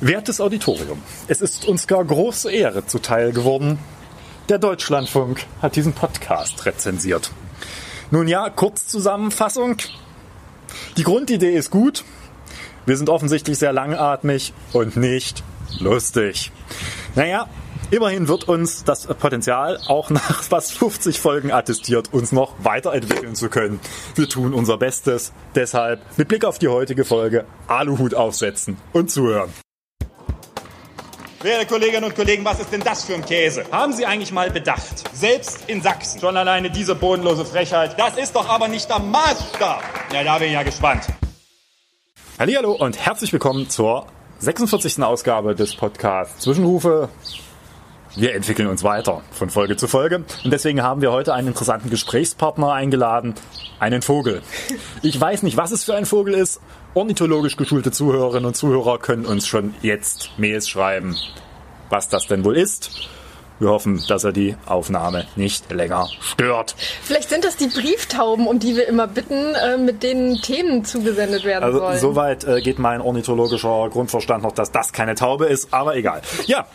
Wertes Auditorium, es ist uns gar große Ehre zuteil geworden. Der Deutschlandfunk hat diesen Podcast rezensiert. Nun ja, Kurzzusammenfassung. Die Grundidee ist gut. Wir sind offensichtlich sehr langatmig und nicht lustig. Naja, immerhin wird uns das Potenzial, auch nach fast 50 Folgen attestiert, uns noch weiterentwickeln zu können. Wir tun unser Bestes. Deshalb mit Blick auf die heutige Folge Aluhut aufsetzen und zuhören. Werte Kolleginnen und Kollegen, was ist denn das für ein Käse? Haben Sie eigentlich mal bedacht, selbst in Sachsen, schon alleine diese bodenlose Frechheit, das ist doch aber nicht der Maßstab. Ja, da bin ich ja gespannt. Hallihallo und herzlich willkommen zur 46. Ausgabe des Podcasts Zwischenrufe. Wir entwickeln uns weiter von Folge zu Folge und deswegen haben wir heute einen interessanten Gesprächspartner eingeladen, einen Vogel. Ich weiß nicht, was es für ein Vogel ist. Ornithologisch geschulte Zuhörerinnen und Zuhörer können uns schon jetzt Mails schreiben, was das denn wohl ist. Wir hoffen, dass er die Aufnahme nicht länger stört. Vielleicht sind das die Brieftauben, um die wir immer bitten, mit denen Themen zugesendet werden sollen. Also soweit geht mein ornithologischer Grundverstand noch, dass das keine Taube ist, aber egal. Ja,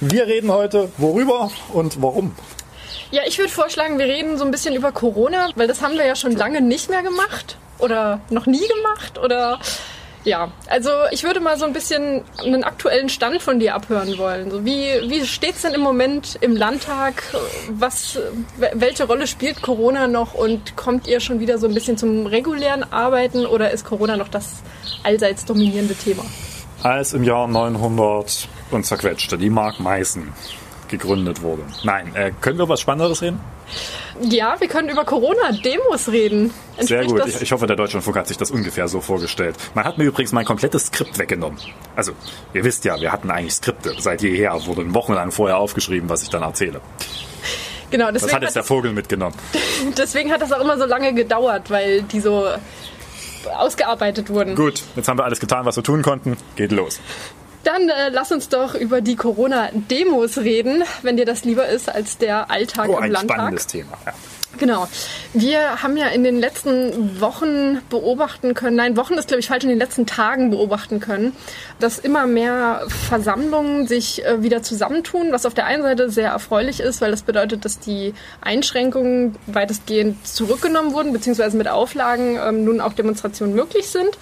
wir reden heute worüber und warum. Ja, ich würde vorschlagen, wir reden so ein bisschen über Corona, weil das haben wir ja schon lange nicht mehr gemacht oder noch nie gemacht oder... Ja, also ich würde mal so ein bisschen einen aktuellen Stand von dir abhören wollen. So, wie steht's denn im Moment im Landtag? Welche Rolle spielt Corona noch und kommt ihr schon wieder so ein bisschen zum regulären Arbeiten oder ist Corona noch das allseits dominierende Thema? Als im Jahr 900 und zerquetschte die Mark Meißen gegründet wurde. Nein, können wir über was Spannenderes reden? Ja, wir können über Corona-Demos reden. Sehr gut. Ich hoffe, der Deutschlandfunk hat sich das ungefähr so vorgestellt. Man hat mir übrigens mein komplettes Skript weggenommen. Also, ihr wisst ja, wir hatten eigentlich Skripte. Seit jeher wurden wochenlang vorher aufgeschrieben, was ich dann erzähle. Genau, deswegen das hat jetzt der Vogel mitgenommen. Deswegen hat das auch immer so lange gedauert, weil die so ausgearbeitet wurden. Gut, jetzt haben wir alles getan, was wir tun konnten. Geht los. Dann lass uns doch über die Corona-Demos reden, wenn dir das lieber ist als der Alltag im Landtag. Ein spannendes Thema. Ja. Genau. Wir haben ja in den letzten Wochen beobachten können, in den letzten Tagen beobachten können, dass immer mehr Versammlungen sich wieder zusammentun, was auf der einen Seite sehr erfreulich ist, weil das bedeutet, dass die Einschränkungen weitestgehend zurückgenommen wurden, beziehungsweise mit Auflagen nun auch Demonstrationen möglich sind.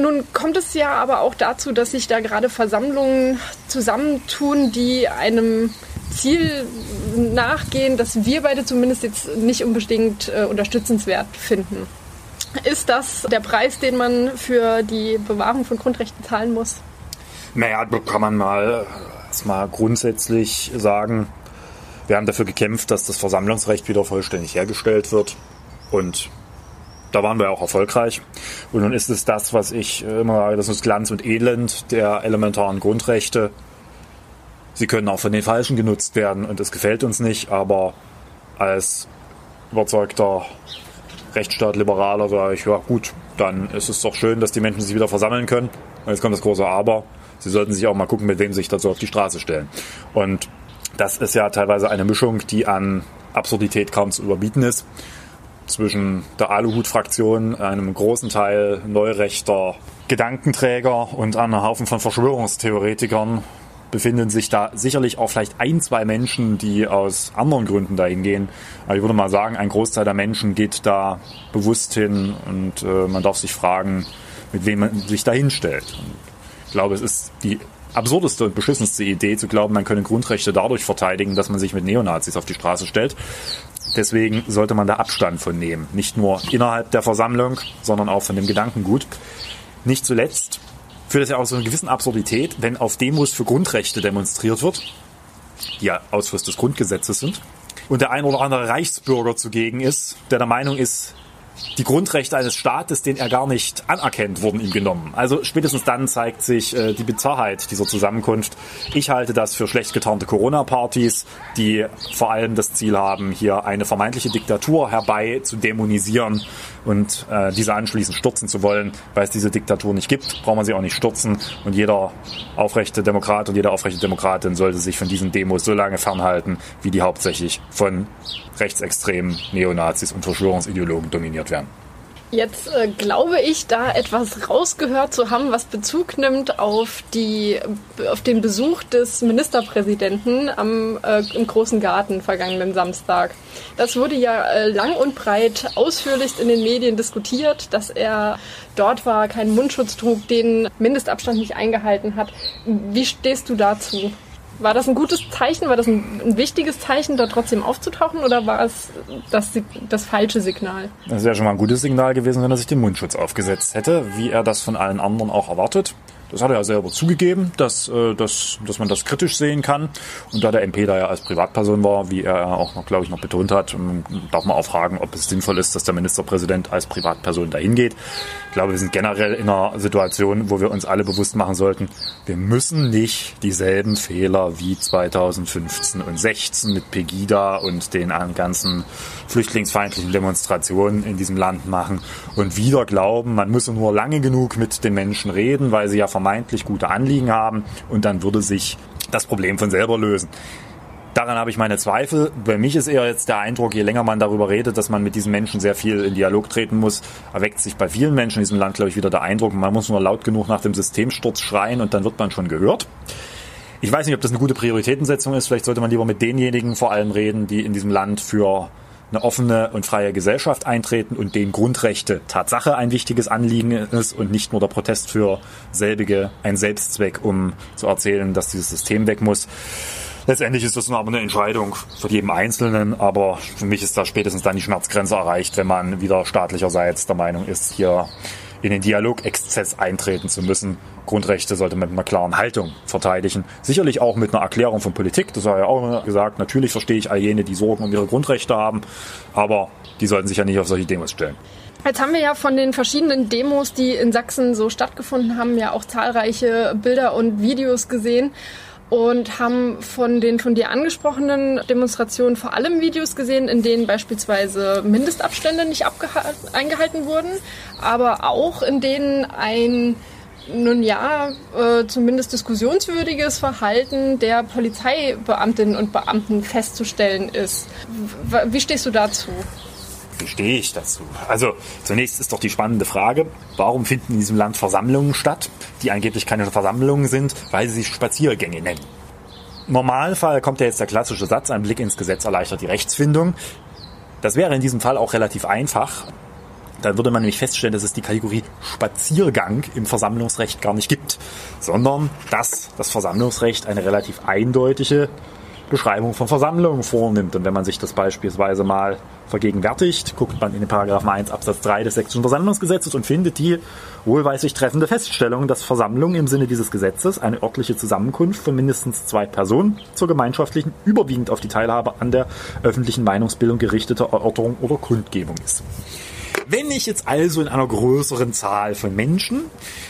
Nun kommt es ja aber auch dazu, dass sich da gerade Versammlungen zusammentun, die einem Ziel nachgehen, das wir beide zumindest jetzt nicht unbedingt unterstützenswert finden. Ist das der Preis, den man für die Bewahrung von Grundrechten zahlen muss? Naja, da kann man mal grundsätzlich sagen, wir haben dafür gekämpft, dass das Versammlungsrecht wieder vollständig hergestellt wird und da waren wir auch erfolgreich. Und nun ist es das, was ich immer sage, das ist Glanz und Elend der elementaren Grundrechte. Sie können auch von den Falschen genutzt werden und das gefällt uns nicht, aber als überzeugter Rechtsstaat-Liberaler sage ich, ja gut, dann ist es doch schön, dass die Menschen sich wieder versammeln können. Und jetzt kommt das große Aber. Sie sollten sich auch mal gucken, mit wem sie sich dazu auf die Straße stellen. Und das ist ja teilweise eine Mischung, die an Absurdität kaum zu überbieten ist. Zwischen der Aluhut-Fraktion, einem großen Teil neurechter Gedankenträger und einem Haufen von Verschwörungstheoretikern befinden sich da sicherlich auch vielleicht ein, zwei Menschen, die aus anderen Gründen dahin gehen. Aber ich würde mal sagen, ein Großteil der Menschen geht da bewusst hin und man darf sich fragen, mit wem man sich dahin stellt. Und ich glaube, es ist die absurdeste und beschissenste Idee, zu glauben, man könne Grundrechte dadurch verteidigen, dass man sich mit Neonazis auf die Straße stellt. Deswegen sollte man da Abstand von nehmen. Nicht nur innerhalb der Versammlung, sondern auch von dem Gedankengut. Nicht zuletzt führt es ja auch so eine gewisse Absurdität, wenn auf Demos für Grundrechte demonstriert wird, die ja Ausfluss des Grundgesetzes sind, und der ein oder andere Reichsbürger zugegen ist, der Meinung ist, die Grundrechte eines Staates, den er gar nicht anerkennt, wurden ihm genommen. Also spätestens dann zeigt sich die Bizarrheit dieser Zusammenkunft. Ich halte das für schlecht getarnte Corona-Partys, die vor allem das Ziel haben, hier eine vermeintliche Diktatur herbei zu dämonisieren und diese anschließend stürzen zu wollen. Weil es diese Diktatur nicht gibt, braucht man sie auch nicht stürzen. Und jeder aufrechte Demokrat und jede aufrechte Demokratin sollte sich von diesen Demos so lange fernhalten, wie die hauptsächlich von rechtsextremen Neonazis und Verschwörungsideologen dominiert werden. Jetzt glaube ich, da etwas rausgehört zu haben, was Bezug nimmt auf den Besuch des Ministerpräsidenten im Großen Garten vergangenen Samstag. Das wurde ja lang und breit ausführlichst in den Medien diskutiert, dass er dort war, keinen Mundschutz trug, den Mindestabstand nicht eingehalten hat. Wie stehst du dazu? War das ein gutes Zeichen? War das ein wichtiges Zeichen, da trotzdem aufzutauchen? Oder war es das falsche Signal? Das wäre schon mal ein gutes Signal gewesen, wenn er sich den Mundschutz aufgesetzt hätte, wie er das von allen anderen auch erwartet. Das hat er ja selber zugegeben, dass man das kritisch sehen kann. Und da der MP da ja als Privatperson war, wie er auch noch, glaube ich, noch betont hat, darf man auch fragen, ob es sinnvoll ist, dass der Ministerpräsident als Privatperson dahin geht. Ich glaube, wir sind generell in einer Situation, wo wir uns alle bewusst machen sollten, wir müssen nicht dieselben Fehler wie 2015 und 2016 mit Pegida und den ganzen flüchtlingsfeindlichen Demonstrationen in diesem Land machen und wieder glauben, man müsse nur lange genug mit den Menschen reden, weil sie ja vermeintlich gute Anliegen haben und dann würde sich das Problem von selber lösen. Daran habe ich meine Zweifel. Bei mich ist eher jetzt der Eindruck, je länger man darüber redet, dass man mit diesen Menschen sehr viel in Dialog treten muss, erweckt sich bei vielen Menschen in diesem Land, glaube ich, wieder der Eindruck, man muss nur laut genug nach dem Systemsturz schreien und dann wird man schon gehört. Ich weiß nicht, ob das eine gute Prioritätensetzung ist. Vielleicht sollte man lieber mit denjenigen vor allem reden, die in diesem Land für eine offene und freie Gesellschaft eintreten und denen Grundrechte Tatsache ein wichtiges Anliegen ist und nicht nur der Protest für selbige ein Selbstzweck, um zu erzählen, dass dieses System weg muss. Letztendlich ist das aber eine Entscheidung von jedem Einzelnen, aber für mich ist da spätestens dann die Schmerzgrenze erreicht, wenn man wieder staatlicherseits der Meinung ist, hier in den Dialogexzess eintreten zu müssen. Grundrechte sollte man mit einer klaren Haltung verteidigen. Sicherlich auch mit einer Erklärung von Politik, das habe ich ja auch gesagt. Natürlich verstehe ich all jene, die Sorgen um ihre Grundrechte haben, aber die sollten sich ja nicht auf solche Demos stellen. Jetzt haben wir ja von den verschiedenen Demos, die in Sachsen so stattgefunden haben, ja auch zahlreiche Bilder und Videos gesehen und haben von den von dir angesprochenen Demonstrationen vor allem Videos gesehen, in denen beispielsweise Mindestabstände nicht eingehalten wurden, aber auch in denen ein zumindest diskussionswürdiges Verhalten der Polizeibeamtinnen und Beamten festzustellen ist. Wie stehst du dazu? Wie stehe ich dazu? Also zunächst ist doch die spannende Frage, warum finden in diesem Land Versammlungen statt, die angeblich keine Versammlungen sind, weil sie sich Spaziergänge nennen. Im Normalfall kommt ja jetzt der klassische Satz, ein Blick ins Gesetz erleichtert die Rechtsfindung. Das wäre in diesem Fall auch relativ einfach. Dann würde man nämlich feststellen, dass es die Kategorie Spaziergang im Versammlungsrecht gar nicht gibt, sondern dass das Versammlungsrecht eine relativ eindeutige Beschreibung von Versammlungen vornimmt. Und wenn man sich das beispielsweise mal vergegenwärtigt, guckt man in den Paragraphen 1 Absatz 3 des Sächsischen Versammlungsgesetzes und findet die wohlweislich treffende Feststellung, dass Versammlung im Sinne dieses Gesetzes eine örtliche Zusammenkunft von mindestens 2 Personen zur gemeinschaftlichen, überwiegend auf die Teilhabe an der öffentlichen Meinungsbildung gerichteter Erörterung oder Kundgebung ist. Wenn ich jetzt also in einer größeren Zahl von Menschen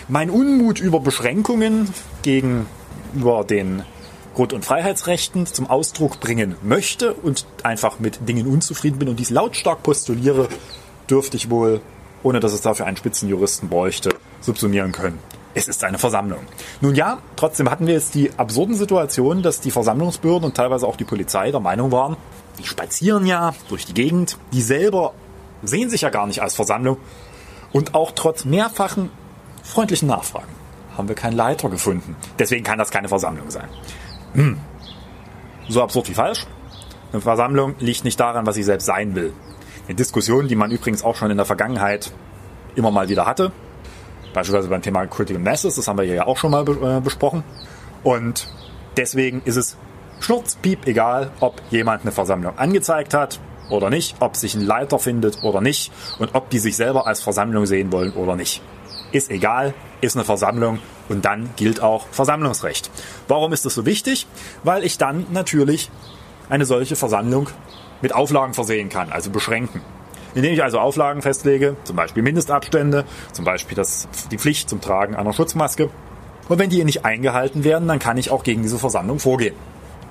meinen Unmut über Beschränkungen gegenüber den Grund- und Freiheitsrechten zum Ausdruck bringen möchte und einfach mit Dingen unzufrieden bin und dies lautstark postuliere, dürfte ich wohl, ohne dass es dafür einen Spitzenjuristen bräuchte, subsumieren können. Es ist eine Versammlung. Nun ja, trotzdem hatten wir jetzt die absurden Situationen, dass die Versammlungsbehörden und teilweise auch die Polizei der Meinung waren, die spazieren ja durch die Gegend, die selber sehen sich ja gar nicht als Versammlung und auch trotz mehrfachen freundlichen Nachfragen haben wir keinen Leiter gefunden. Deswegen kann das keine Versammlung sein. So absurd wie falsch. Eine Versammlung liegt nicht daran, was sie selbst sein will. Eine Diskussion, die man übrigens auch schon in der Vergangenheit immer mal wieder hatte. Beispielsweise beim Thema Critical Masses, das haben wir hier ja auch schon mal besprochen. Und deswegen ist es schnurzpiep egal, ob jemand eine Versammlung angezeigt hat oder nicht, ob sich ein Leiter findet oder nicht und ob die sich selber als Versammlung sehen wollen oder nicht. Ist egal, ist eine Versammlung und dann gilt auch Versammlungsrecht. Warum ist das so wichtig? Weil ich dann natürlich eine solche Versammlung mit Auflagen versehen kann, also beschränken. Indem ich also Auflagen festlege, zum Beispiel Mindestabstände, zum Beispiel die Pflicht zum Tragen einer Schutzmaske. Und wenn die nicht eingehalten werden, dann kann ich auch gegen diese Versammlung vorgehen.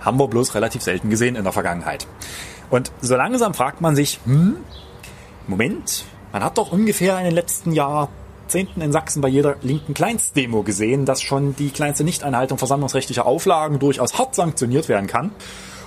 Haben wir bloß relativ selten gesehen in der Vergangenheit. Und so langsam fragt man sich, Moment, man hat doch ungefähr in den letzten Jahrzehnten in Sachsen bei jeder linken Kleinstdemo gesehen, dass schon die kleinste Nichteinhaltung versammlungsrechtlicher Auflagen durchaus hart sanktioniert werden kann.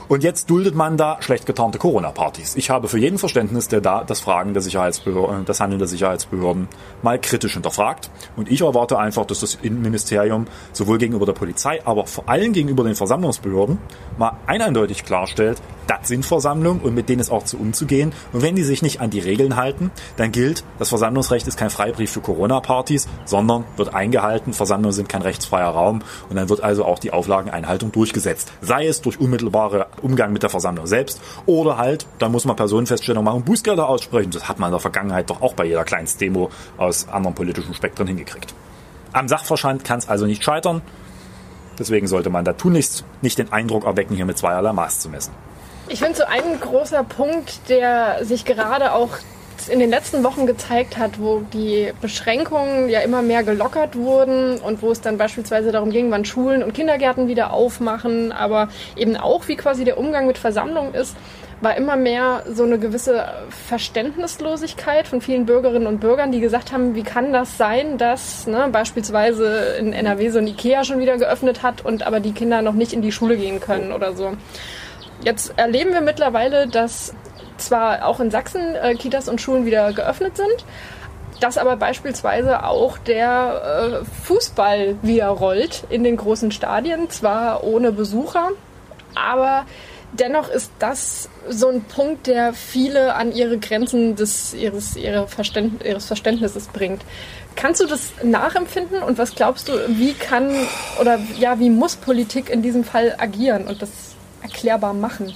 Und jetzt duldet man da schlecht getarnte Corona-Partys. Ich habe für jeden Verständnis, der da das Fragen der Sicherheitsbehörden, das Handeln der Sicherheitsbehörden mal kritisch hinterfragt. Und ich erwarte einfach, dass das Innenministerium sowohl gegenüber der Polizei, aber vor allem gegenüber den Versammlungsbehörden mal eindeutig klarstellt, das sind Versammlungen und mit denen ist auch zu umzugehen. Und wenn die sich nicht an die Regeln halten, dann gilt, das Versammlungsrecht ist kein Freibrief für Corona-Partys, sondern wird eingehalten. Versammlungen sind kein rechtsfreier Raum und dann wird also auch die Auflageneinhaltung durchgesetzt. Sei es durch unmittelbare Umgang mit der Versammlung selbst oder halt, da muss man Personenfeststellung machen, Bußgelder aussprechen. Das hat man in der Vergangenheit doch auch bei jeder kleinsten Demo aus anderen politischen Spektren hingekriegt. Am Sachverstand kann es also nicht scheitern. Deswegen sollte man da tunlichst nicht den Eindruck erwecken, hier mit zweierlei Maß zu messen. Ich finde so ein großer Punkt, der sich gerade auch in den letzten Wochen gezeigt hat, wo die Beschränkungen ja immer mehr gelockert wurden und wo es dann beispielsweise darum ging, wann Schulen und Kindergärten wieder aufmachen, aber eben auch, wie quasi der Umgang mit Versammlungen ist, war immer mehr so eine gewisse Verständnislosigkeit von vielen Bürgerinnen und Bürgern, die gesagt haben, wie kann das sein, dass beispielsweise in NRW so ein IKEA schon wieder geöffnet hat und aber die Kinder noch nicht in die Schule gehen können oder so. Jetzt erleben wir mittlerweile, dass zwar auch in Sachsen Kitas und Schulen wieder geöffnet sind, dass aber beispielsweise auch der Fußball wieder rollt in den großen Stadien, zwar ohne Besucher, aber dennoch ist das so ein Punkt, der viele an ihre Grenzen ihres Verständnisses bringt. Kannst du das nachempfinden und was glaubst du, wie muss Politik in diesem Fall agieren und das erklärbar machen?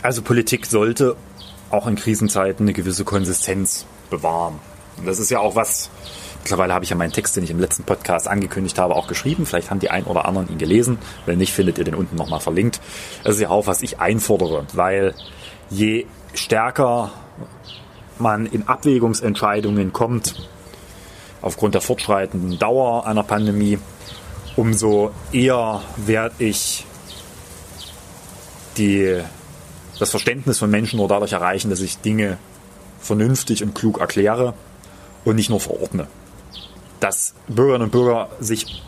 Also Politik sollte auch in Krisenzeiten eine gewisse Konsistenz bewahren. Und das ist ja auch was, mittlerweile habe ich ja meinen Text, den ich im letzten Podcast angekündigt habe, auch geschrieben. Vielleicht haben die ein oder anderen ihn gelesen. Wenn nicht, findet ihr den unten nochmal verlinkt. Das ist ja auch, was ich einfordere, weil je stärker man in Abwägungsentscheidungen kommt, aufgrund der fortschreitenden Dauer einer Pandemie, umso eher werde ich das Verständnis von Menschen nur dadurch erreichen, dass ich Dinge vernünftig und klug erkläre und nicht nur verordne. Dass Bürgerinnen und Bürger sich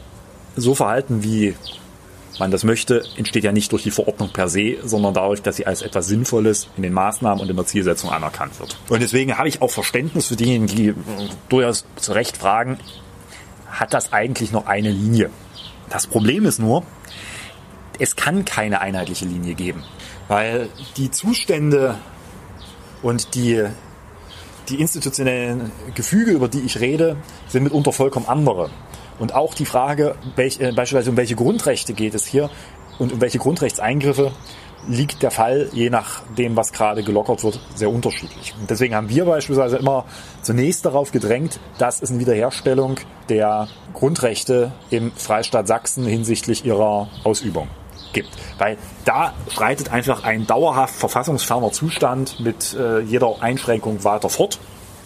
so verhalten, wie man das möchte, entsteht ja nicht durch die Verordnung per se, sondern dadurch, dass sie als etwas Sinnvolles in den Maßnahmen und in der Zielsetzung anerkannt wird. Und deswegen habe ich auch Verständnis für diejenigen, die durchaus zu Recht fragen, hat das eigentlich noch eine Linie? Das Problem ist nur, es kann keine einheitliche Linie geben, weil die Zustände und die institutionellen Gefüge, über die ich rede, sind mitunter vollkommen andere. Und auch die Frage, beispielsweise um welche Grundrechte geht es hier und um welche Grundrechtseingriffe, liegt der Fall, je nachdem, was gerade gelockert wird, sehr unterschiedlich. Und deswegen haben wir beispielsweise immer zunächst darauf gedrängt, dass es eine Wiederherstellung der Grundrechte im Freistaat Sachsen hinsichtlich ihrer Ausübung gibt. Weil da schreitet einfach ein dauerhaft verfassungsferner Zustand mit jeder Einschränkung weiter fort.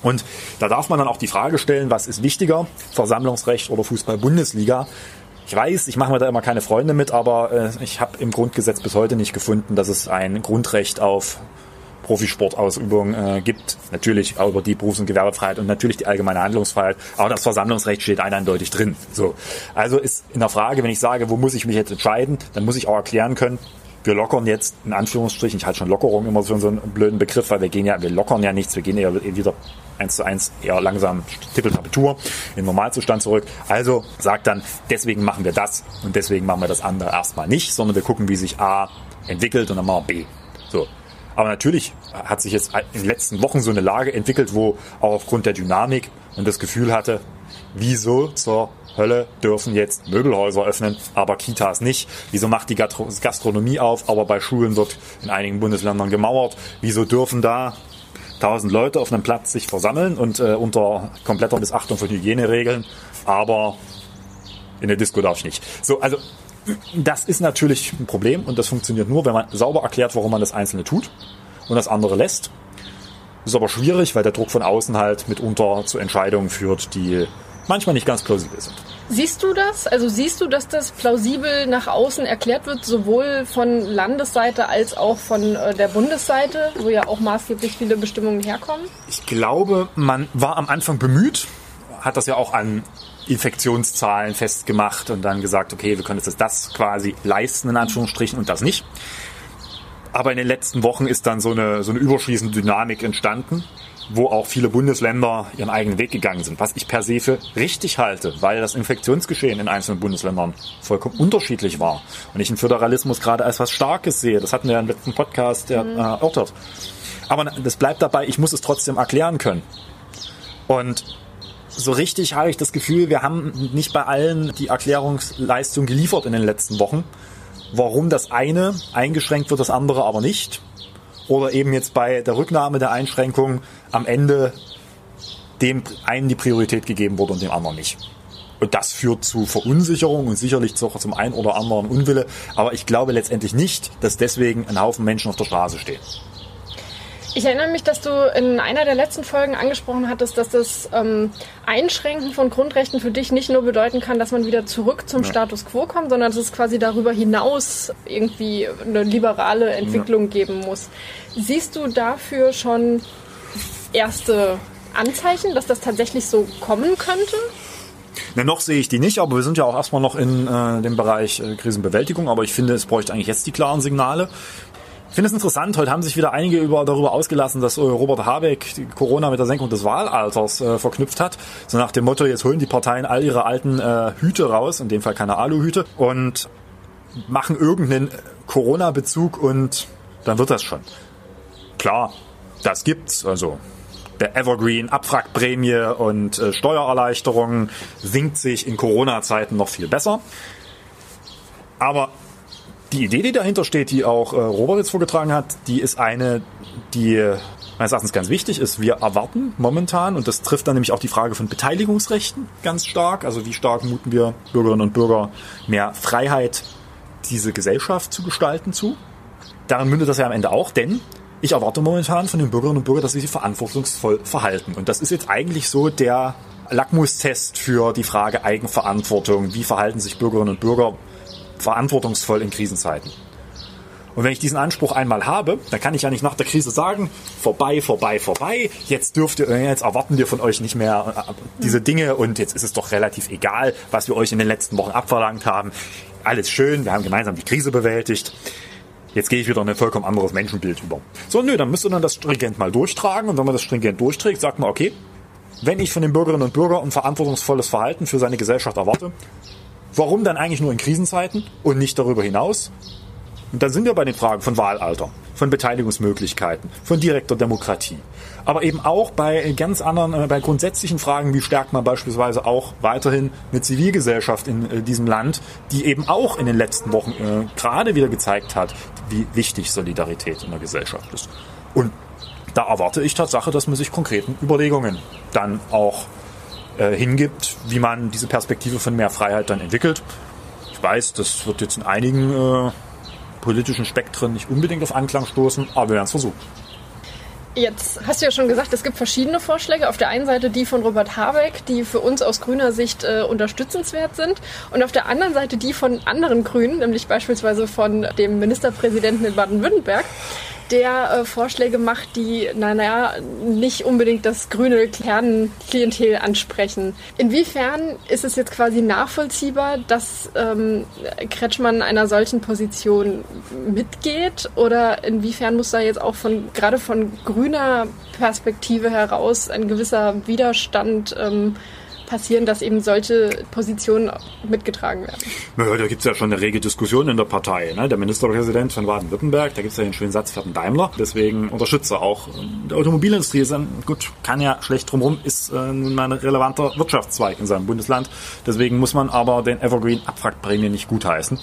Und da darf man dann auch die Frage stellen, was ist wichtiger, Versammlungsrecht oder Fußball-Bundesliga? Ich weiß, ich mache mir da immer keine Freunde mit, aber ich habe im Grundgesetz bis heute nicht gefunden, dass es ein Grundrecht auf Profisportausübung gibt. Natürlich auch über die Berufs- und Gewerbefreiheit und natürlich die allgemeine Handlungsfreiheit. Aber das Versammlungsrecht steht eindeutig drin. So. Also ist in der Frage, wenn ich sage, wo muss ich mich jetzt entscheiden, dann muss ich auch erklären können, wir lockern jetzt, in Anführungsstrichen, ich halte schon Lockerung immer so einen blöden Begriff, weil wir lockern ja nichts, wir gehen eher wieder 1:1 eher langsam Tippeltapitur in Normalzustand zurück. Also sagt dann, deswegen machen wir das und deswegen machen wir das andere erstmal nicht, sondern wir gucken, wie sich A entwickelt und dann machen wir B. So. Aber natürlich hat sich jetzt in den letzten Wochen so eine Lage entwickelt, wo auch aufgrund der Dynamik und das Gefühl hatte, wieso zur Hölle dürfen jetzt Möbelhäuser öffnen, aber Kitas nicht? Wieso macht die Gastronomie auf, aber bei Schulen wird in einigen Bundesländern gemauert? Wieso dürfen da 1000 Leute auf einem Platz sich versammeln und unter kompletter Missachtung von Hygieneregeln, aber in der Disco darf ich nicht? So, also das ist natürlich ein Problem und das funktioniert nur, wenn man sauber erklärt, warum man das Einzelne tut und das andere lässt. Das ist aber schwierig, weil der Druck von außen halt mitunter zu Entscheidungen führt, die manchmal nicht ganz plausibel sind. Siehst du das? Also siehst du, dass das plausibel nach außen erklärt wird, sowohl von Landesseite als auch von der Bundesseite, wo ja auch maßgeblich viele Bestimmungen herkommen? Ich glaube, man war am Anfang bemüht, hat das ja auch an Infektionszahlen festgemacht und dann gesagt, okay, wir können jetzt das quasi leisten, in Anführungsstrichen, und das nicht. Aber in den letzten Wochen ist dann so eine überschießende Dynamik entstanden, wo auch viele Bundesländer ihren eigenen Weg gegangen sind, was ich per se für richtig halte, weil das Infektionsgeschehen in einzelnen Bundesländern vollkommen unterschiedlich war. Und ich den Föderalismus gerade als was Starkes sehe. Das hatten wir ja im letzten Podcast erörtert. Aber das bleibt dabei, ich muss es trotzdem erklären können. Und so richtig habe ich das Gefühl, wir haben nicht bei allen die Erklärungsleistung geliefert in den letzten Wochen, warum das eine eingeschränkt wird, das andere aber nicht. Oder eben jetzt bei der Rücknahme der Einschränkung am Ende dem einen die Priorität gegeben wurde und dem anderen nicht. Und das führt zu Verunsicherung und sicherlich zum einen oder anderen Unwille. Aber ich glaube letztendlich nicht, dass deswegen ein Haufen Menschen auf der Straße stehen. Ich erinnere mich, dass du in einer der letzten Folgen angesprochen hattest, dass das Einschränken von Grundrechten für dich nicht nur bedeuten kann, dass man wieder zurück zum Status Quo kommt, sondern dass es quasi darüber hinaus irgendwie eine liberale Entwicklung geben muss. Siehst du dafür schon erste Anzeichen, dass das tatsächlich so kommen könnte? Na, noch sehe ich die nicht, aber wir sind ja auch erstmal noch in dem Bereich Krisenbewältigung. Aber ich finde, es bräuchte eigentlich jetzt die klaren Signale. Ich finde es interessant, heute haben sich wieder einige darüber ausgelassen, dass Robert Habeck Corona mit der Senkung des Wahlalters verknüpft hat. So nach dem Motto, jetzt holen die Parteien all ihre alten Hüte raus, in dem Fall keine Aluhüte, und machen irgendeinen Corona-Bezug und dann wird das schon. Klar, das gibt's. Also der Evergreen, Abwrackprämie und Steuererleichterungen sinkt sich in Corona-Zeiten noch viel besser. Aber die Idee, die dahinter steht, die auch Robert jetzt vorgetragen hat, die ist eine, die meines Erachtens ganz wichtig ist. Wir erwarten momentan, und das trifft dann nämlich auch die Frage von Beteiligungsrechten ganz stark, also wie stark muten wir Bürgerinnen und Bürger mehr Freiheit, diese Gesellschaft zu gestalten, zu. Darin mündet das ja am Ende auch, denn ich erwarte momentan von den Bürgerinnen und Bürgern, dass sie sich verantwortungsvoll verhalten. Und das ist jetzt eigentlich so der Lackmustest für die Frage Eigenverantwortung. Wie verhalten sich Bürgerinnen und Bürger verantwortungsvoll in Krisenzeiten? Und wenn ich diesen Anspruch einmal habe, dann kann ich ja nicht nach der Krise sagen, vorbei, jetzt erwarten wir von euch nicht mehr diese Dinge und jetzt ist es doch relativ egal, was wir euch in den letzten Wochen abverlangt haben. Alles schön, wir haben gemeinsam die Krise bewältigt. Jetzt gehe ich wieder in ein vollkommen anderes Menschenbild über. So, dann müsst ihr dann das stringent mal durchtragen, und wenn man das stringent durchträgt, sagt man, okay, wenn ich von den Bürgerinnen und Bürgern ein verantwortungsvolles Verhalten für seine Gesellschaft erwarte, warum dann eigentlich nur in Krisenzeiten und nicht darüber hinaus? Und dann sind wir bei den Fragen von Wahlalter, von Beteiligungsmöglichkeiten, von direkter Demokratie. Aber eben auch bei ganz anderen, bei grundsätzlichen Fragen, wie stärkt man beispielsweise auch weiterhin eine Zivilgesellschaft in diesem Land, die eben auch in den letzten Wochen gerade wieder gezeigt hat, wie wichtig Solidarität in der Gesellschaft ist. Und da erwarte ich Tatsache, dass man sich konkreten Überlegungen dann auch hingibt, wie man diese Perspektive von mehr Freiheit dann entwickelt. Ich weiß, das wird jetzt in einigen politischen Spektren nicht unbedingt auf Anklang stoßen, aber wir werden es versuchen. Jetzt hast du ja schon gesagt, es gibt verschiedene Vorschläge. Auf der einen Seite die von Robert Habeck, die für uns aus grüner Sicht unterstützenswert sind. Und auf der anderen Seite die von anderen Grünen, nämlich beispielsweise von dem Ministerpräsidenten in Baden-Württemberg, der Vorschläge macht, die nicht unbedingt das grüne Kernklientel ansprechen. Inwiefern ist es jetzt quasi nachvollziehbar, dass Kretschmann einer solchen Position mitgeht? Oder inwiefern muss da jetzt auch gerade von grüner Perspektive heraus ein gewisser Widerstand passieren, dass eben solche Positionen mitgetragen werden? Naja, da gibt es ja schon eine rege Diskussion in der Partei. Ne? Der Ministerpräsident von Baden-Württemberg, da gibt es ja den schönen Satz, fährt ein Daimler. Deswegen unterstützt er auch. Die Automobilindustrie ist kann ja schlecht drumherum, ist nun mal ein relevanter Wirtschaftszweig in seinem Bundesland. Deswegen muss man aber den Evergreen-Abwrackprämien nicht gutheißen.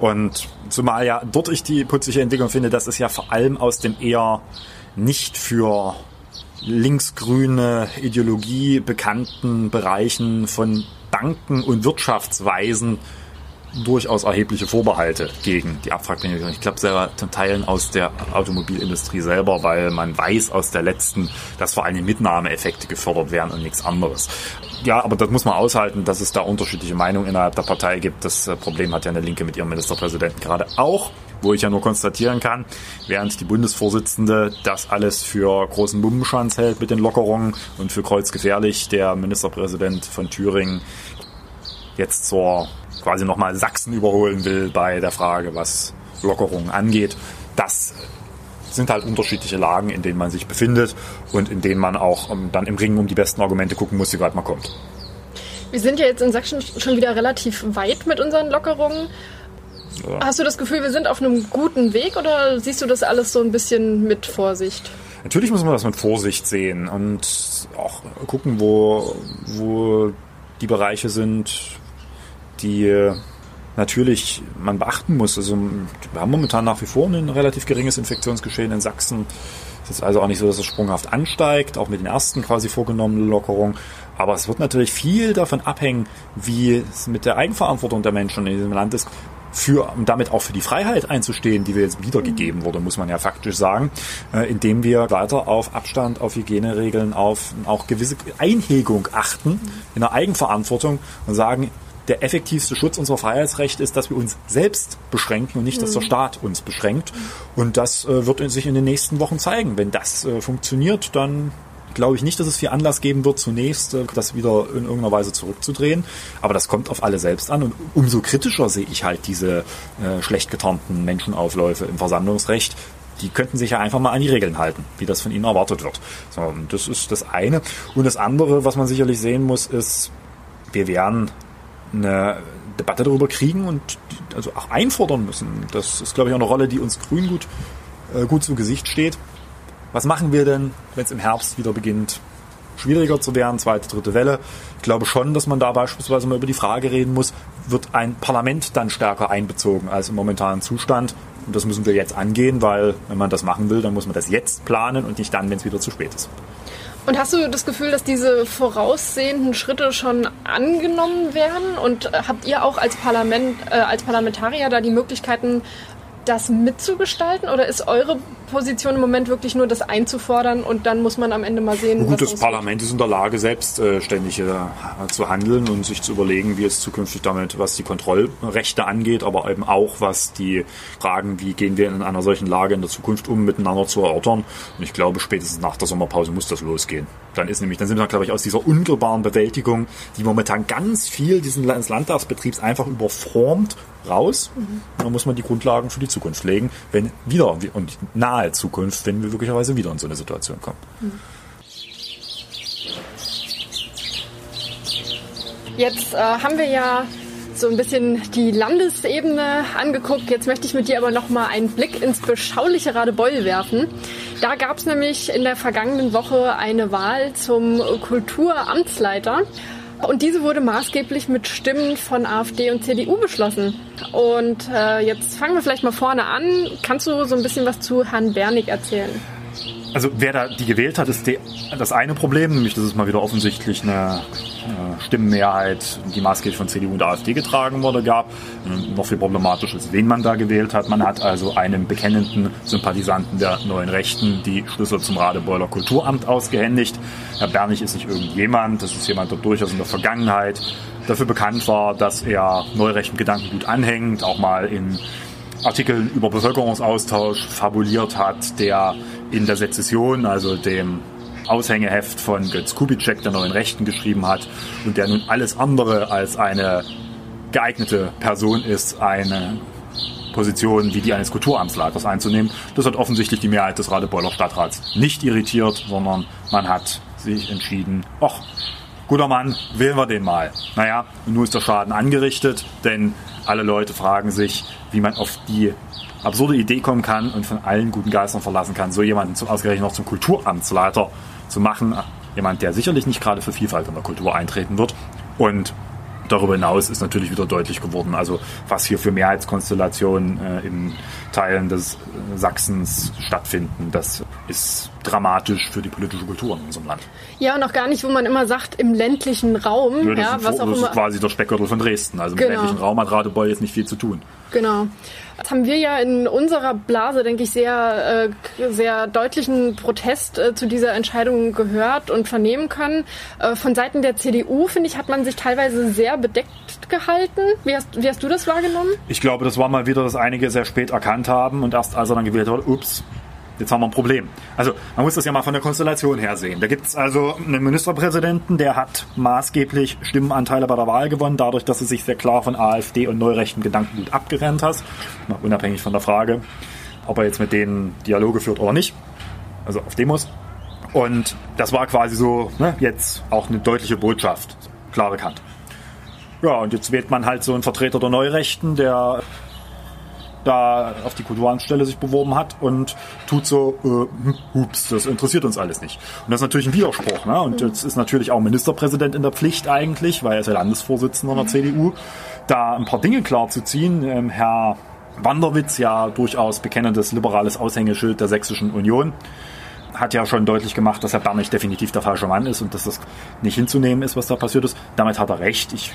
Und zumal ja dort ich die putzige Entwicklung finde, dass es ja vor allem aus dem eher nicht für linksgrüne Ideologie bekannten Bereichen von Banken und Wirtschaftsweisen durchaus erhebliche Vorbehalte gegen die Abwrackprämie. Ich glaube selber zum Teil aus der Automobilindustrie selber, weil man weiß aus der letzten, dass vor allem Mitnahmeeffekte gefördert werden und nichts anderes. Ja, aber das muss man aushalten, dass es da unterschiedliche Meinungen innerhalb der Partei gibt. Das Problem hat ja eine Linke mit ihrem Ministerpräsidenten gerade auch, wo ich ja nur konstatieren kann, während die Bundesvorsitzende das alles für großen Bummenschanz hält mit den Lockerungen und für kreuzgefährlich, der Ministerpräsident von Thüringen jetzt quasi nochmal Sachsen überholen will bei der Frage, was Lockerungen angeht. Das sind halt unterschiedliche Lagen, in denen man sich befindet und in denen man auch dann im Ringen um die besten Argumente gucken muss, wie weit man kommt. Wir sind ja jetzt in Sachsen schon wieder relativ weit mit unseren Lockerungen. Ja. Hast du das Gefühl, wir sind auf einem guten Weg oder siehst du das alles so ein bisschen mit Vorsicht? Natürlich muss man das mit Vorsicht sehen und auch gucken, wo die Bereiche sind, die natürlich man beachten muss. Also wir haben momentan nach wie vor ein relativ geringes Infektionsgeschehen in Sachsen. Es ist also auch nicht so, dass es sprunghaft ansteigt, auch mit den ersten quasi vorgenommenen Lockerungen. Aber es wird natürlich viel davon abhängen, wie es mit der Eigenverantwortung der Menschen in diesem Land ist, um damit auch für die Freiheit einzustehen, die wir jetzt wiedergegeben wurde, muss man ja faktisch sagen, indem wir weiter auf Abstand, auf Hygieneregeln, auf auch gewisse Einhegung achten, in der Eigenverantwortung und sagen, der effektivste Schutz unserer Freiheitsrechte ist, dass wir uns selbst beschränken und nicht, dass der Staat uns beschränkt. Und das wird sich in den nächsten Wochen zeigen. Wenn das funktioniert, dann glaube ich nicht, dass es viel Anlass geben wird, zunächst das wieder in irgendeiner Weise zurückzudrehen. Aber das kommt auf alle selbst an. Und umso kritischer sehe ich halt diese schlecht getarnten Menschenaufläufe im Versammlungsrecht. Die könnten sich ja einfach mal an die Regeln halten, wie das von ihnen erwartet wird. So, das ist das eine. Und das andere, was man sicherlich sehen muss, ist, wir werden eine Debatte darüber kriegen und also auch einfordern müssen. Das ist, glaube ich, auch eine Rolle, die uns Grünen gut zu Gesicht steht. Was machen wir denn, wenn es im Herbst wieder beginnt, schwieriger zu werden, zweite, dritte Welle? Ich glaube schon, dass man da beispielsweise mal über die Frage reden muss, wird ein Parlament dann stärker einbezogen als im momentanen Zustand? Und das müssen wir jetzt angehen, weil wenn man das machen will, dann muss man das jetzt planen und nicht dann, wenn es wieder zu spät ist. Und hast du das Gefühl, dass diese voraussehenden Schritte schon angenommen werden? Und habt ihr auch als Parlamentarier da die Möglichkeiten, das mitzugestalten? Oder ist eure Position im Moment wirklich nur, das einzufordern und dann muss man am Ende mal sehen, was das Parlament ist in der Lage, selbstständig zu handeln und sich zu überlegen, wie es zukünftig damit, was die Kontrollrechte angeht, aber eben auch, was die Fragen, wie gehen wir in einer solchen Lage in der Zukunft um, miteinander zu erörtern. Und ich glaube, spätestens nach der Sommerpause muss das losgehen. Dann sind wir, glaube ich, aus dieser unmittelbaren Bewältigung, die momentan ganz viel des Landtagsbetriebs einfach überformt, raus. Dann muss man die Grundlagen für die Zukunft legen, wenn wieder und nahe Zukunft, wenn wir möglicherweise wieder in so eine Situation kommen. Jetzt haben wir ja so ein bisschen die Landesebene angeguckt. Jetzt möchte ich mit dir aber noch mal einen Blick ins beschauliche Radebeul werfen. Da gab es nämlich in der vergangenen Woche eine Wahl zum Kulturamtsleiter. Und diese wurde maßgeblich mit Stimmen von AfD und CDU beschlossen. Und jetzt fangen wir vielleicht mal vorne an. Kannst du so ein bisschen was zu Herrn Bernig erzählen? Also wer da die gewählt hat, ist das eine Problem. Nämlich, dass es mal wieder offensichtlich eine Stimmenmehrheit, die maßgeblich von CDU und AfD getragen wurde, gab. Und noch viel problematischer ist, wen man da gewählt hat. Man hat also einen bekennenden Sympathisanten der Neuen Rechten die Schlüssel zum Radebeuler Kulturamt ausgehändigt. Herr Bernig ist nicht irgendjemand. Das ist jemand, der durchaus in der Vergangenheit dafür bekannt war, dass er neurechten Gedanken gut anhängt, auch mal in Artikeln über Bevölkerungsaustausch fabuliert hat, der in der Sezession, also dem Aushängeheft von Götz Kubitschek der Neuen Rechten geschrieben hat und der nun alles andere als eine geeignete Person ist, eine Position wie die eines Kulturamtsleiters einzunehmen. Das hat offensichtlich die Mehrheit des Radebeuler Stadtrats nicht irritiert, sondern man hat sich entschieden, ach, guter Mann, wählen wir den mal. Naja, und nun ist der Schaden angerichtet, denn alle Leute fragen sich, wie man auf die absurde Idee kommen kann und von allen guten Geistern verlassen kann, so jemanden ausgerechnet noch zum Kulturamtsleiter zu machen. Jemand, der sicherlich nicht gerade für Vielfalt in der Kultur eintreten wird. Und darüber hinaus ist natürlich wieder deutlich geworden, also was hier für Mehrheitskonstellationen in Teilen des Sachsens stattfinden, das ist dramatisch für die politische Kultur in unserem Land. Ja, und auch gar nicht, wo man immer sagt, im ländlichen Raum. Ja, das ist quasi der Speckgürtel von Dresden. Also im ländlichen Raum hat Radebeul jetzt nicht viel zu tun. Genau. Das haben wir ja in unserer Blase, denke ich, sehr deutlichen Protest zu dieser Entscheidung gehört und vernehmen können. Von Seiten der CDU, finde ich, hat man sich teilweise sehr bedeckt gehalten. Wie hast du das wahrgenommen? Ich glaube, das war mal wieder, dass einige sehr spät erkannt haben und erst als er dann gewählt wurde, ups, jetzt haben wir ein Problem. Also man muss das ja mal von der Konstellation her sehen. Da gibt es also einen Ministerpräsidenten, der hat maßgeblich Stimmenanteile bei der Wahl gewonnen, dadurch, dass er sich sehr klar von AfD und neurechten Gedankengut abgerennt hat. Mal unabhängig von der Frage, ob er jetzt mit denen Dialoge führt oder nicht. Also auf Demos. Und das war quasi so, ne, jetzt auch eine deutliche Botschaft. Klare Kante. Ja, und jetzt wählt man halt so einen Vertreter der Neurechten, der da auf die Kulturanstelle sich beworben hat und tut so, ups, das interessiert uns alles nicht. Und das ist natürlich ein Widerspruch. Ne? Und jetzt ist natürlich auch Ministerpräsident in der Pflicht eigentlich, weil er ist ja Landesvorsitzender der CDU, da ein paar Dinge klar zu ziehen. Herr Wanderwitz, ja durchaus bekennendes liberales Aushängeschild der Sächsischen Union, hat ja schon deutlich gemacht, dass Herr Bernig definitiv der falsche Mann ist und dass das nicht hinzunehmen ist, was da passiert ist. Damit hat er recht. Ich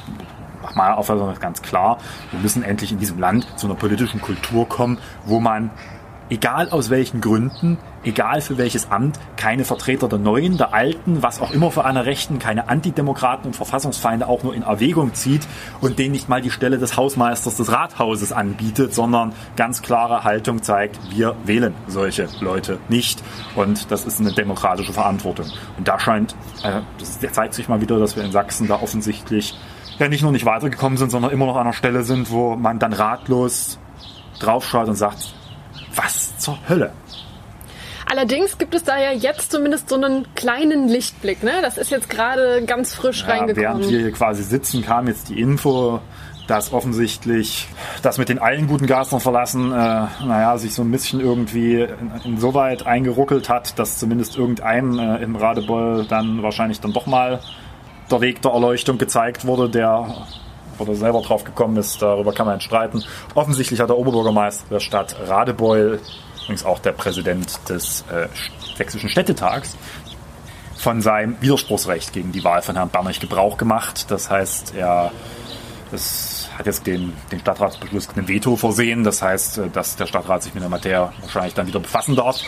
mache meine Auffassung ganz klar. Wir müssen endlich in diesem Land zu einer politischen Kultur kommen, wo man, egal aus welchen Gründen, egal für welches Amt, keine Vertreter der Neuen, der Alten, was auch immer für eine Rechten, keine Antidemokraten und Verfassungsfeinde auch nur in Erwägung zieht und denen nicht mal die Stelle des Hausmeisters des Rathauses anbietet, sondern ganz klare Haltung zeigt, wir wählen solche Leute nicht. Und das ist eine demokratische Verantwortung. Und da scheint, das zeigt sich mal wieder, dass wir in Sachsen da offensichtlich ja nicht nur nicht weitergekommen sind, sondern immer noch an einer Stelle sind, wo man dann ratlos draufschaut und sagt, was zur Hölle? Allerdings gibt es da ja jetzt zumindest so einen kleinen Lichtblick. Ne? Das ist jetzt gerade ganz frisch reingekommen. Während wir hier quasi sitzen, kam jetzt die Info, dass offensichtlich das mit den allen guten Gastern verlassen sich so ein bisschen irgendwie insoweit eingeruckelt hat, dass zumindest irgendeinem im Radebeul dann wahrscheinlich dann doch mal der Weg der Erleuchtung gezeigt wurde, der oder selber drauf gekommen ist. Darüber kann man nicht streiten. Offensichtlich hat der Oberbürgermeister der Stadt Radebeul, übrigens auch der Präsident des Sächsischen Städtetags, von seinem Widerspruchsrecht gegen die Wahl von Herrn Bernig Gebrauch gemacht. Das heißt, das hat jetzt den Stadtratsbeschluss einem Veto versehen. Das heißt, dass der Stadtrat sich mit der Materie wahrscheinlich dann wieder befassen darf.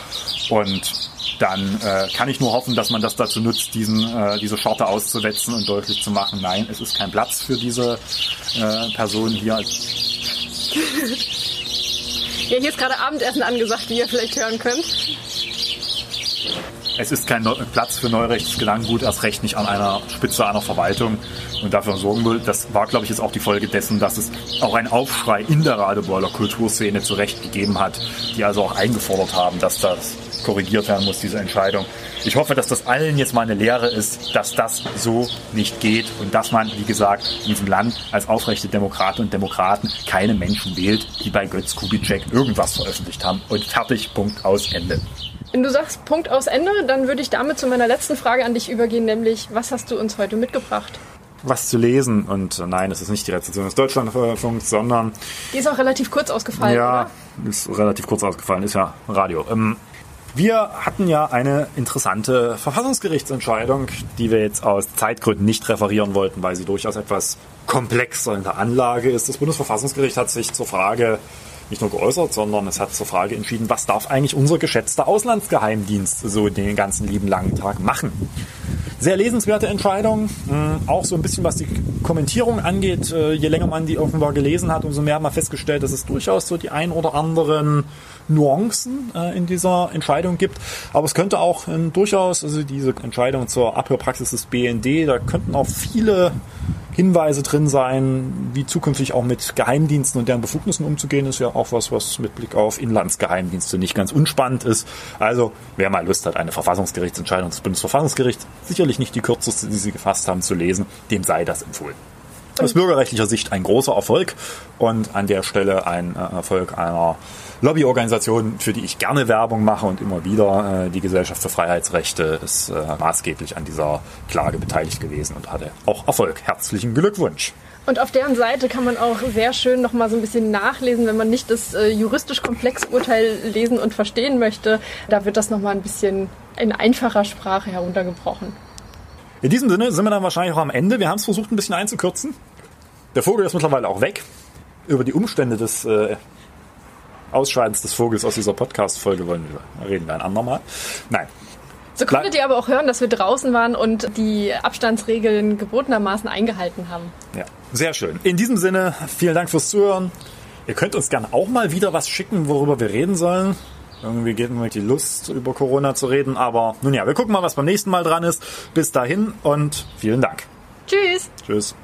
Und dann kann ich nur hoffen, dass man das dazu nutzt, diese Scharte auszuwetzen und deutlich zu machen, nein, es ist kein Platz für diese Person hier. Ja, hier ist gerade Abendessen angesagt, wie ihr vielleicht hören könnt. Es ist kein Platz für neurechts Gedankengut, erst recht nicht an einer Spitze einer Verwaltung und dafür sorgen will. Das war, glaube ich, jetzt auch die Folge dessen, dass es auch einen Aufschrei in der Radebeuler Kulturszene zu Recht gegeben hat, die also auch eingefordert haben, dass das korrigiert werden muss, diese Entscheidung. Ich hoffe, dass das allen jetzt mal eine Lehre ist, dass das so nicht geht und dass man, wie gesagt, in diesem Land als aufrechte Demokraten und Demokraten keine Menschen wählt, die bei Götz Kubitschek irgendwas veröffentlicht haben. Und fertig, Punkt, aus, Ende. Wenn du sagst Punkt, aus, Ende, dann würde ich damit zu meiner letzten Frage an dich übergehen, nämlich, was hast du uns heute mitgebracht? Was zu lesen. Und nein, das ist nicht die Rezension des Deutschlandfunks, sondern... Die ist auch relativ kurz ausgefallen, ja, oder? Ist relativ kurz ausgefallen, ist ja Radio. Wir hatten ja eine interessante Verfassungsgerichtsentscheidung, die wir jetzt aus Zeitgründen nicht referieren wollten, weil sie durchaus etwas komplexer in der Anlage ist. Das Bundesverfassungsgericht hat sich zur Frage nicht nur geäußert, sondern es hat zur Frage entschieden, was darf eigentlich unser geschätzter Auslandsgeheimdienst so den ganzen lieben langen Tag machen. Sehr lesenswerte Entscheidung, auch so ein bisschen was die Kommentierung angeht. Je länger man die offenbar gelesen hat, umso mehr hat man festgestellt, dass es durchaus so die ein oder anderen Nuancen in dieser Entscheidung gibt. Aber es könnte auch durchaus, also diese Entscheidung zur Abhörpraxis des BND, da könnten auch viele Hinweise drin sein, wie zukünftig auch mit Geheimdiensten und deren Befugnissen umzugehen ist, ja auch was mit Blick auf Inlandsgeheimdienste nicht ganz unspannend ist. Also, wer mal Lust hat, eine Verfassungsgerichtsentscheidung des Bundesverfassungsgerichts, sicherlich nicht die kürzeste, die sie gefasst haben, zu lesen, dem sei das empfohlen. Aus bürgerrechtlicher Sicht ein großer Erfolg und an der Stelle ein Erfolg einer Lobbyorganisation, für die ich gerne Werbung mache und immer wieder. Die Gesellschaft für Freiheitsrechte ist maßgeblich an dieser Klage beteiligt gewesen und hatte auch Erfolg. Herzlichen Glückwunsch. Und auf deren Seite kann man auch sehr schön nochmal so ein bisschen nachlesen, wenn man nicht das juristisch komplexe Urteil lesen und verstehen möchte. Da wird das nochmal ein bisschen in einfacher Sprache heruntergebrochen. In diesem Sinne sind wir dann wahrscheinlich auch am Ende. Wir haben es versucht, ein bisschen einzukürzen. Der Vogel ist mittlerweile auch weg. Über die Umstände des Ausscheidens des Vogels aus dieser Podcast-Folge reden wir ein andermal. Nein. So konntet ihr aber auch hören, dass wir draußen waren und die Abstandsregeln gebotenermaßen eingehalten haben. Ja, sehr schön. In diesem Sinne, vielen Dank fürs Zuhören. Ihr könnt uns gerne auch mal wieder was schicken, worüber wir reden sollen. Irgendwie geht mir die Lust, über Corona zu reden. Aber nun ja, wir gucken mal, was beim nächsten Mal dran ist. Bis dahin und vielen Dank. Tschüss. Tschüss.